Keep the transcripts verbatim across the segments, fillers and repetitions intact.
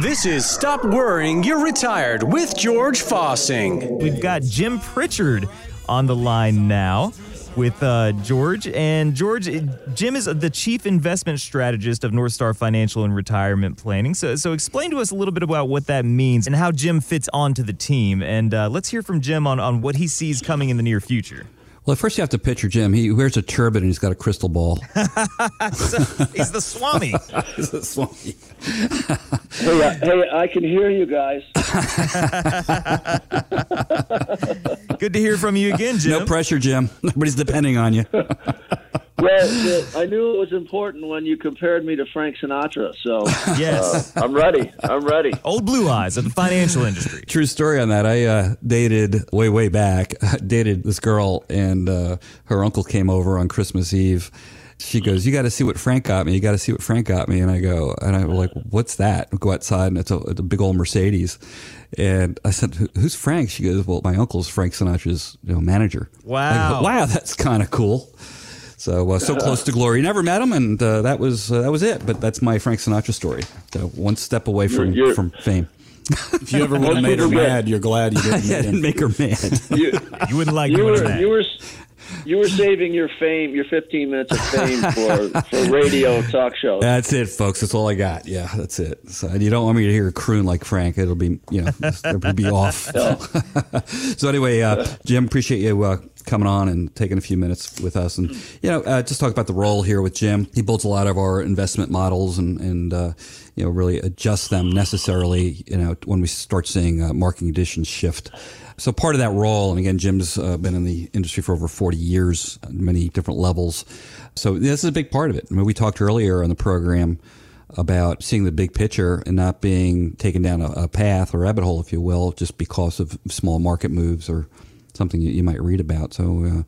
This is Stop Worrying You're Retired with George Fossing. We've got Jim Pritchard on the line now with uh, George. And George, Jim is the Chief Investment Strategist of Northstar Financial and Retirement Planning. So, so explain to us a little bit about what that means and how Jim fits onto the team. And uh, let's hear from Jim on, on what he sees coming in the near future. Well, first you have to picture Jim. He wears a turban and he's got a crystal ball. He's the Swami. He's the Swami. hey, uh, hey, I can hear you guys. Good to hear from you again, Jim. No pressure, Jim. Nobody's depending on you. Well, I knew it was important when you compared me to Frank Sinatra, so yes. uh, I'm ready. I'm ready. Old blue eyes of the financial industry. True story on that. I uh, dated, way, way back, I dated this girl, and uh, her uncle came over on Christmas Eve. She goes, you got to see what Frank got me. You got to see what Frank got me. And I go, and I'm like, what's that? I go outside, and it's a, it's a big old Mercedes. And I said, who's Frank? She goes, well, my uncle's Frank Sinatra's you know, manager. Wow. I go, wow, that's kind of cool. So uh, so close to glory. Never met him, and uh, that was uh, that was it. But that's my Frank Sinatra story. So one step away from you're, you're, from fame. If you ever would have made her mad, you're glad you didn't, yeah, didn't make her mad. You, you wouldn't like you were, mad. You were you were saving your fame, your fifteen minutes of fame for for radio talk shows. That's it, folks. That's all I got. Yeah, that's it. So and you don't want me to hear a croon like Frank. It'll be you know it'll be off. No. So anyway, uh, Jim, appreciate you. Uh, coming on and taking a few minutes with us. And, you know, uh, just talk about the role here with Jim. He builds a lot of our investment models and, and uh, you know, really adjusts them necessarily, you know, when we start seeing uh, market conditions shift. So part of that role, and again, Jim's uh, been in the industry for over forty years, many different levels. So this is a big part of it. I mean, we talked earlier on the program about seeing the big picture and not being taken down a, a path or rabbit hole, if you will, just because of small market moves or something you might read about. So uh,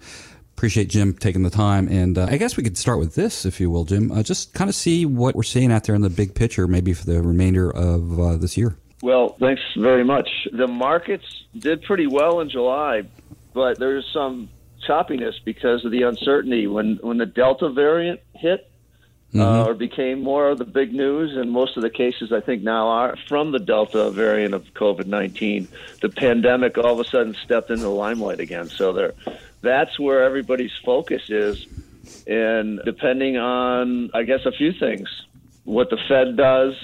appreciate Jim taking the time. And uh, I guess we could start with this, if you will, Jim. Uh, just kind of see what we're seeing out there in the big picture, maybe for the remainder of uh, this year. Well, thanks very much. The markets did pretty well in July, but there's some choppiness because of the uncertainty. When, when the Delta variant hit, mm-hmm. uh, or became more of the big news, and most of the cases I think now are from the Delta variant of COVID nineteen, the pandemic all of a sudden stepped into the limelight again. So there, that's where everybody's focus is, and depending on, I guess, a few things, what the Fed does,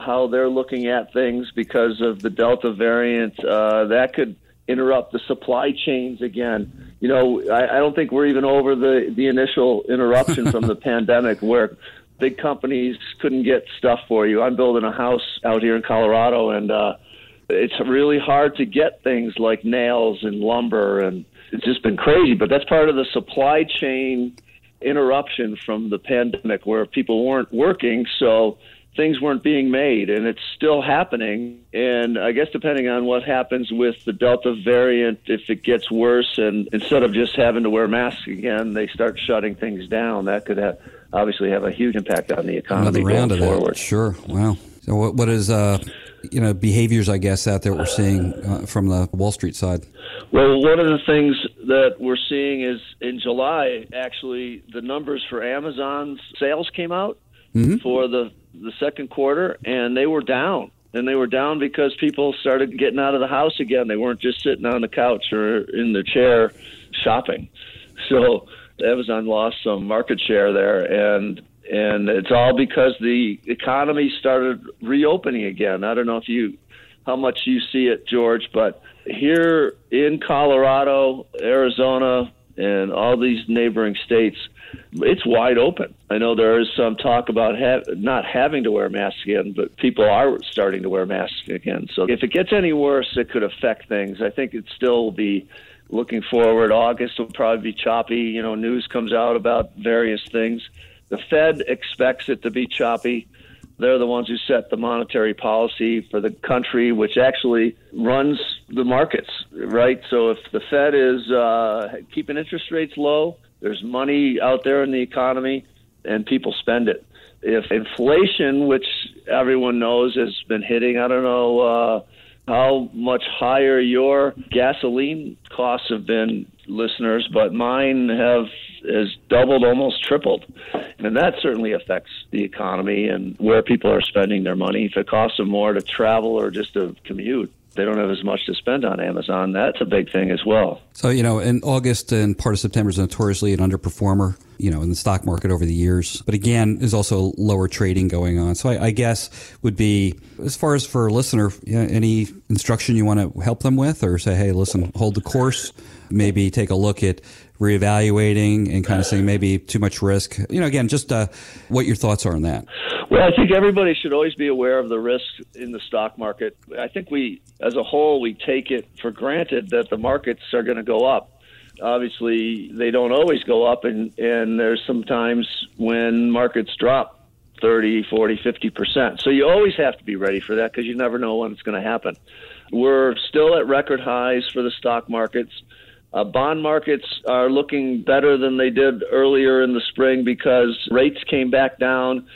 how they're looking at things because of the Delta variant, uh, that could interrupt the supply chains again. You know, I, I don't think we're even over the, the initial interruption from the pandemic where big companies couldn't get stuff for you. I'm building a house out here in Colorado, and uh, it's really hard to get things like nails and lumber, and it's just been crazy. But that's part of the supply chain interruption from the pandemic where people weren't working, so things weren't being made, and it's still happening. And I guess depending on what happens with the Delta variant, if it gets worse and instead of just having to wear masks again, they start shutting things down, that could have, obviously have a huge impact on the economy going forward. Sure. Wow. So what, what is, uh, you know, behaviors, I guess, out there that we're seeing uh, from the Wall Street side? Well, one of the things that we're seeing is in July, actually, the numbers for Amazon's sales came out mm-hmm. for the the second quarter, and they were down. And they were down because people started getting out of the house again. They weren't just sitting on the couch or in their chair shopping. So Amazon lost some market share there, and and it's all because the economy started reopening again. I don't know if you how much you see it, George, but here in Colorado, Arizona, and all these neighboring states, it's wide open. I know there is some talk about ha- not having to wear masks again, but people are starting to wear masks again. So if it gets any worse, it could affect things. I think it still will be looking forward. August will probably be choppy. You know, news comes out about various things. The Fed expects it to be choppy. They're the ones who set the monetary policy for the country, which actually runs the markets, right? So if the Fed is uh, keeping interest rates low, there's money out there in the economy, and people spend it. If inflation, which everyone knows has been hitting, I don't know uh, how much higher your gasoline costs have been, listeners, but mine have has doubled, almost tripled. And that certainly affects the economy and where people are spending their money. If it costs them more to travel or just to commute, they don't have as much to spend on Amazon. That's a big thing as well. So, you know, in August and part of September is notoriously an underperformer, you know, in the stock market over the years. But again, there's also lower trading going on. So I, I guess would be, as far as for a listener, you know, any instruction you want to help them with, or say, hey, listen, hold the course, maybe take a look at reevaluating and kind of saying maybe too much risk. You know, again, just uh, what your thoughts are on that. Well, I think everybody should always be aware of the risk in the stock market. I think we, as a whole, we take it for granted that the markets are going to go up. Obviously, they don't always go up, and, and there's sometimes when markets drop thirty, forty, fifty percent. So you always have to be ready for that because you never know when it's going to happen. We're still at record highs for the stock markets. Uh, bond markets are looking better than they did earlier in the spring because rates came back down.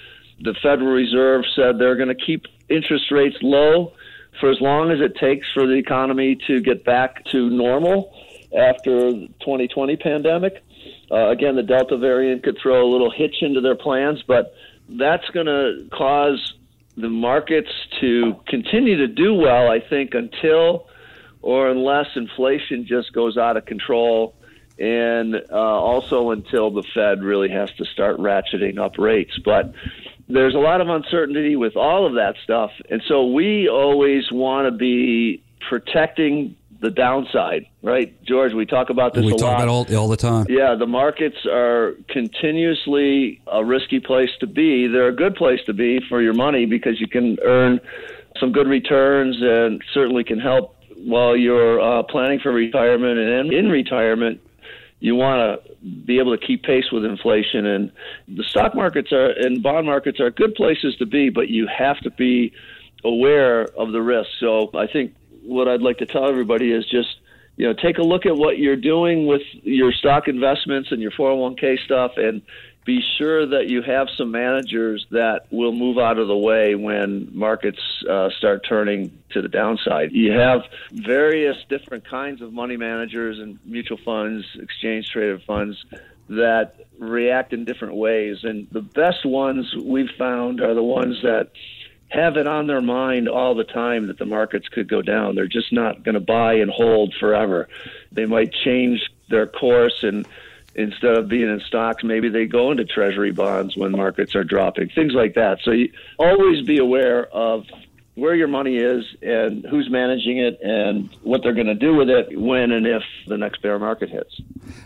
The Federal Reserve said they're going to keep interest rates low for as long as it takes for the economy to get back to normal after the twenty twenty pandemic. Uh, again, the Delta variant could throw a little hitch into their plans, but that's going to cause the markets to continue to do well, I think, until or unless inflation just goes out of control, and uh, also until the Fed really has to start ratcheting up rates. But there's a lot of uncertainty with all of that stuff, and so we always want to be protecting the downside, right, George? We talk about this we a lot. We talk about all, all the time. Yeah, the markets are continuously a risky place to be. They're a good place to be for your money because you can earn some good returns and certainly can help while you're uh, planning for retirement, and in retirement, you want to be able to keep pace with inflation. And the stock markets are and bond markets are good places to be, but you have to be aware of the risk. So I think what I'd like to tell everybody is just, you know, take a look at what you're doing with your stock investments and your four oh one k stuff, and be sure that you have some managers that will move out of the way when markets uh, start turning to the downside. You have various different kinds of money managers and mutual funds, exchange-traded funds that react in different ways. And the best ones we've found are the ones that have it on their mind all the time that the markets could go down. They're just not going to buy and hold forever. They might change their course, and instead of being in stocks, maybe they go into treasury bonds when markets are dropping, things like that. So you always be aware of where your money is and who's managing it and what they're going to do with it when and if the next bear market hits.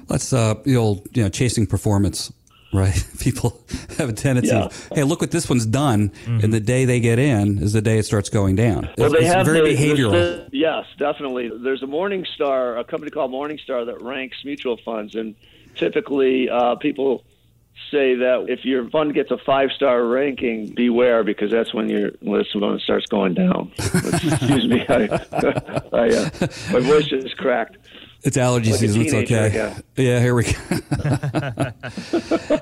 That's uh, the old, you know, chasing performance, right? People have a tendency, yeah. of, hey, look what this one's done, mm-hmm. and the day they get in is the day it starts going down. Well, it's, they have it's very the, behavioral. The, yes, definitely. There's a Morningstar, a company called Morningstar that ranks mutual funds, and typically, uh, people say that if your fund gets a five-star ranking, beware, because that's when your list of starts going down. Excuse me, I, I, uh, my voice is cracked. It's allergy like season. It's okay. Yeah, here we go.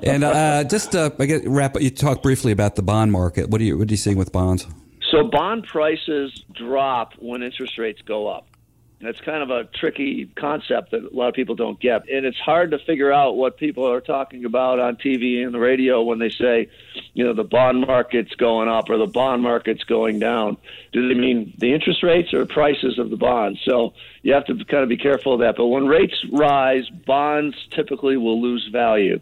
And uh, just uh, I guess wrap up. You talked briefly about the bond market. What are you What are you seeing with bonds? So bond prices drop when interest rates go up. That's kind of a tricky concept that a lot of people don't get. And it's hard to figure out what people are talking about on T V and the radio when they say, you know, the bond market's going up or the bond market's going down. Do they mean the interest rates or prices of the bonds? So you have to kind of be careful of that. But when rates rise, bonds typically will lose value.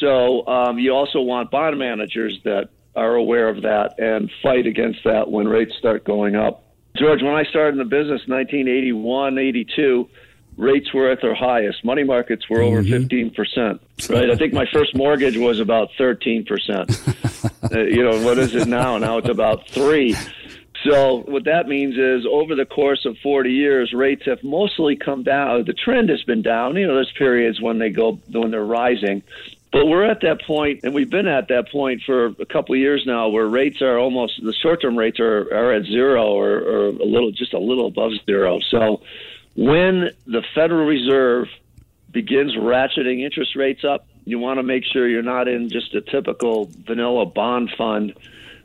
So um, you also want bond managers that are aware of that and fight against that when rates start going up. George, when I started in the business in nineteen eighty-one, eighty-two, rates were at their highest. Money markets were over mm-hmm. fifteen percent, right? I think my first mortgage was about thirteen percent. uh, you know, what is it now? Now it's about three. So what that means is over the course of forty years, rates have mostly come down. The trend has been down. You know, there's periods when they go, when they're rising. But we're at that point, and we've been at that point for a couple of years now, where rates are almost, the short-term rates are, are at zero or, or a little, just a little above zero. So when the Federal Reserve begins ratcheting interest rates up, you want to make sure you're not in just a typical vanilla bond fund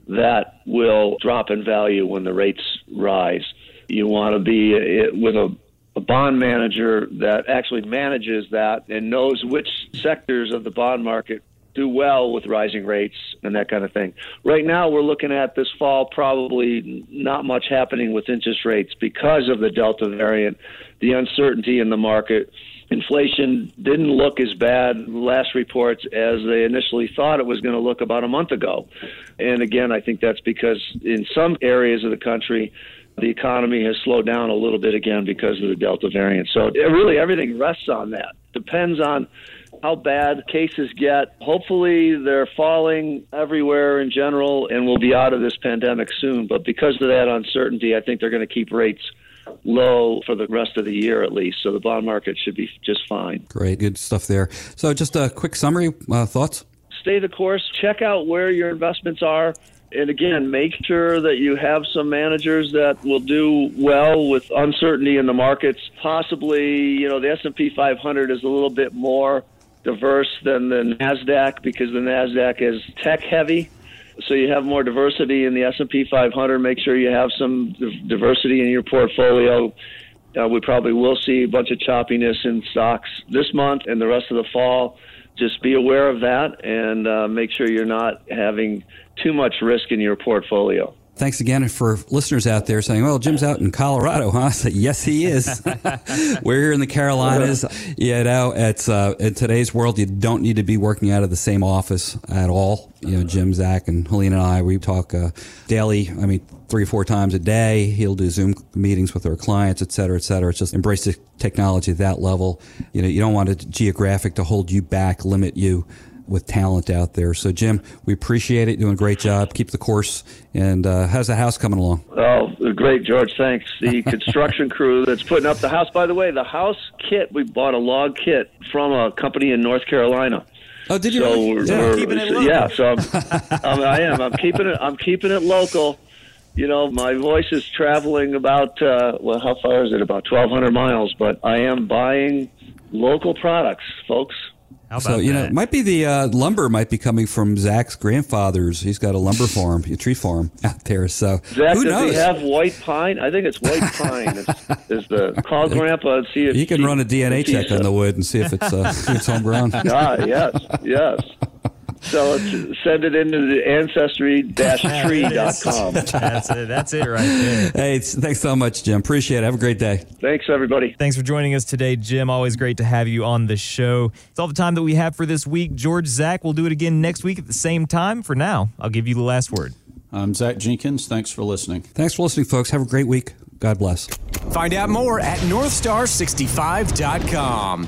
that will drop in value when the rates rise. You want to be with a a bond manager that actually manages that and knows which sectors of the bond market do well with rising rates and that kind of thing. Right now, we're looking at this fall probably not much happening with interest rates because of the Delta variant, the uncertainty in the market. Inflation didn't look as bad last reports as they initially thought it was going to look about a month ago. And again, I think that's because in some areas of the country, the economy has slowed down a little bit again because of the Delta variant. So really everything rests on that. Depends on how bad cases get. Hopefully they're falling everywhere in general, and we'll be out of this pandemic soon. But because of that uncertainty, I think they're going to keep rates low for the rest of the year at least. So the bond market should be just fine. Great. Good stuff there. So just a quick summary, uh, thoughts? Stay the course. Check out where your investments are. And again, make sure that you have some managers that will do well with uncertainty in the markets. Possibly, you know, the S and P five hundred is a little bit more diverse than the NASDAQ because the NASDAQ is tech heavy. So you have more diversity in the S and P five hundred. Make sure you have some diversity in your portfolio. Uh, we probably will see a bunch of choppiness in stocks this month and the rest of the fall. Just be aware of that and uh, make sure you're not having too much risk in your portfolio. Thanks again for listeners out there saying, well, Jim's out in Colorado, huh? So, yes, he is. We're here in the Carolinas. You know, it's, uh, in today's world, you don't need to be working out of the same office at all. You know, Jim, Zach, and Helene and I, we talk uh, daily, I mean, three or four times a day. He'll do Zoom meetings with our clients, et cetera, et cetera. It's just embrace the technology at that level. You know, you don't want it geographic to hold you back, limit you with talent out there. So, Jim, we appreciate it. You're doing a great job. Keep the course. And uh, how's the house coming along? Oh, great, George. Thanks. The construction crew that's putting up the house. By the way, the house kit, we bought a log kit from a company in North Carolina. Oh, did you? So really? we're, yeah, we're, keeping it local. Yeah, so I'm, I'm, I am. I'm keeping it. I'm keeping it local. You know, my voice is traveling about, uh, well, how far is it? About twelve hundred miles. But I am buying local products, folks. So, you know, it might be the uh, lumber might be coming from Zach's grandfather's. He's got a lumber farm, a tree farm out there. So, Zach, who does knows? He have white pine? I think it's white pine. Is, is the call Grandpa and see if you can he, run a D N A check so. on the wood and see if it's, uh, it's homegrown. Ah, yes, yes. So it's, send it into the ancestry dash tree dot com. That's it. That's it right there. Hey, thanks so much, Jim. Appreciate it. Have a great day. Thanks, everybody. Thanks for joining us today, Jim. Always great to have you on the show. It's all the time that we have for this week. George, Zach, we'll do it again next week at the same time. For now, I'll give you the last word. I'm Zach Jenkins. Thanks for listening. Thanks for listening, folks. Have a great week. God bless. Find out more at Northstar sixty-five dot com.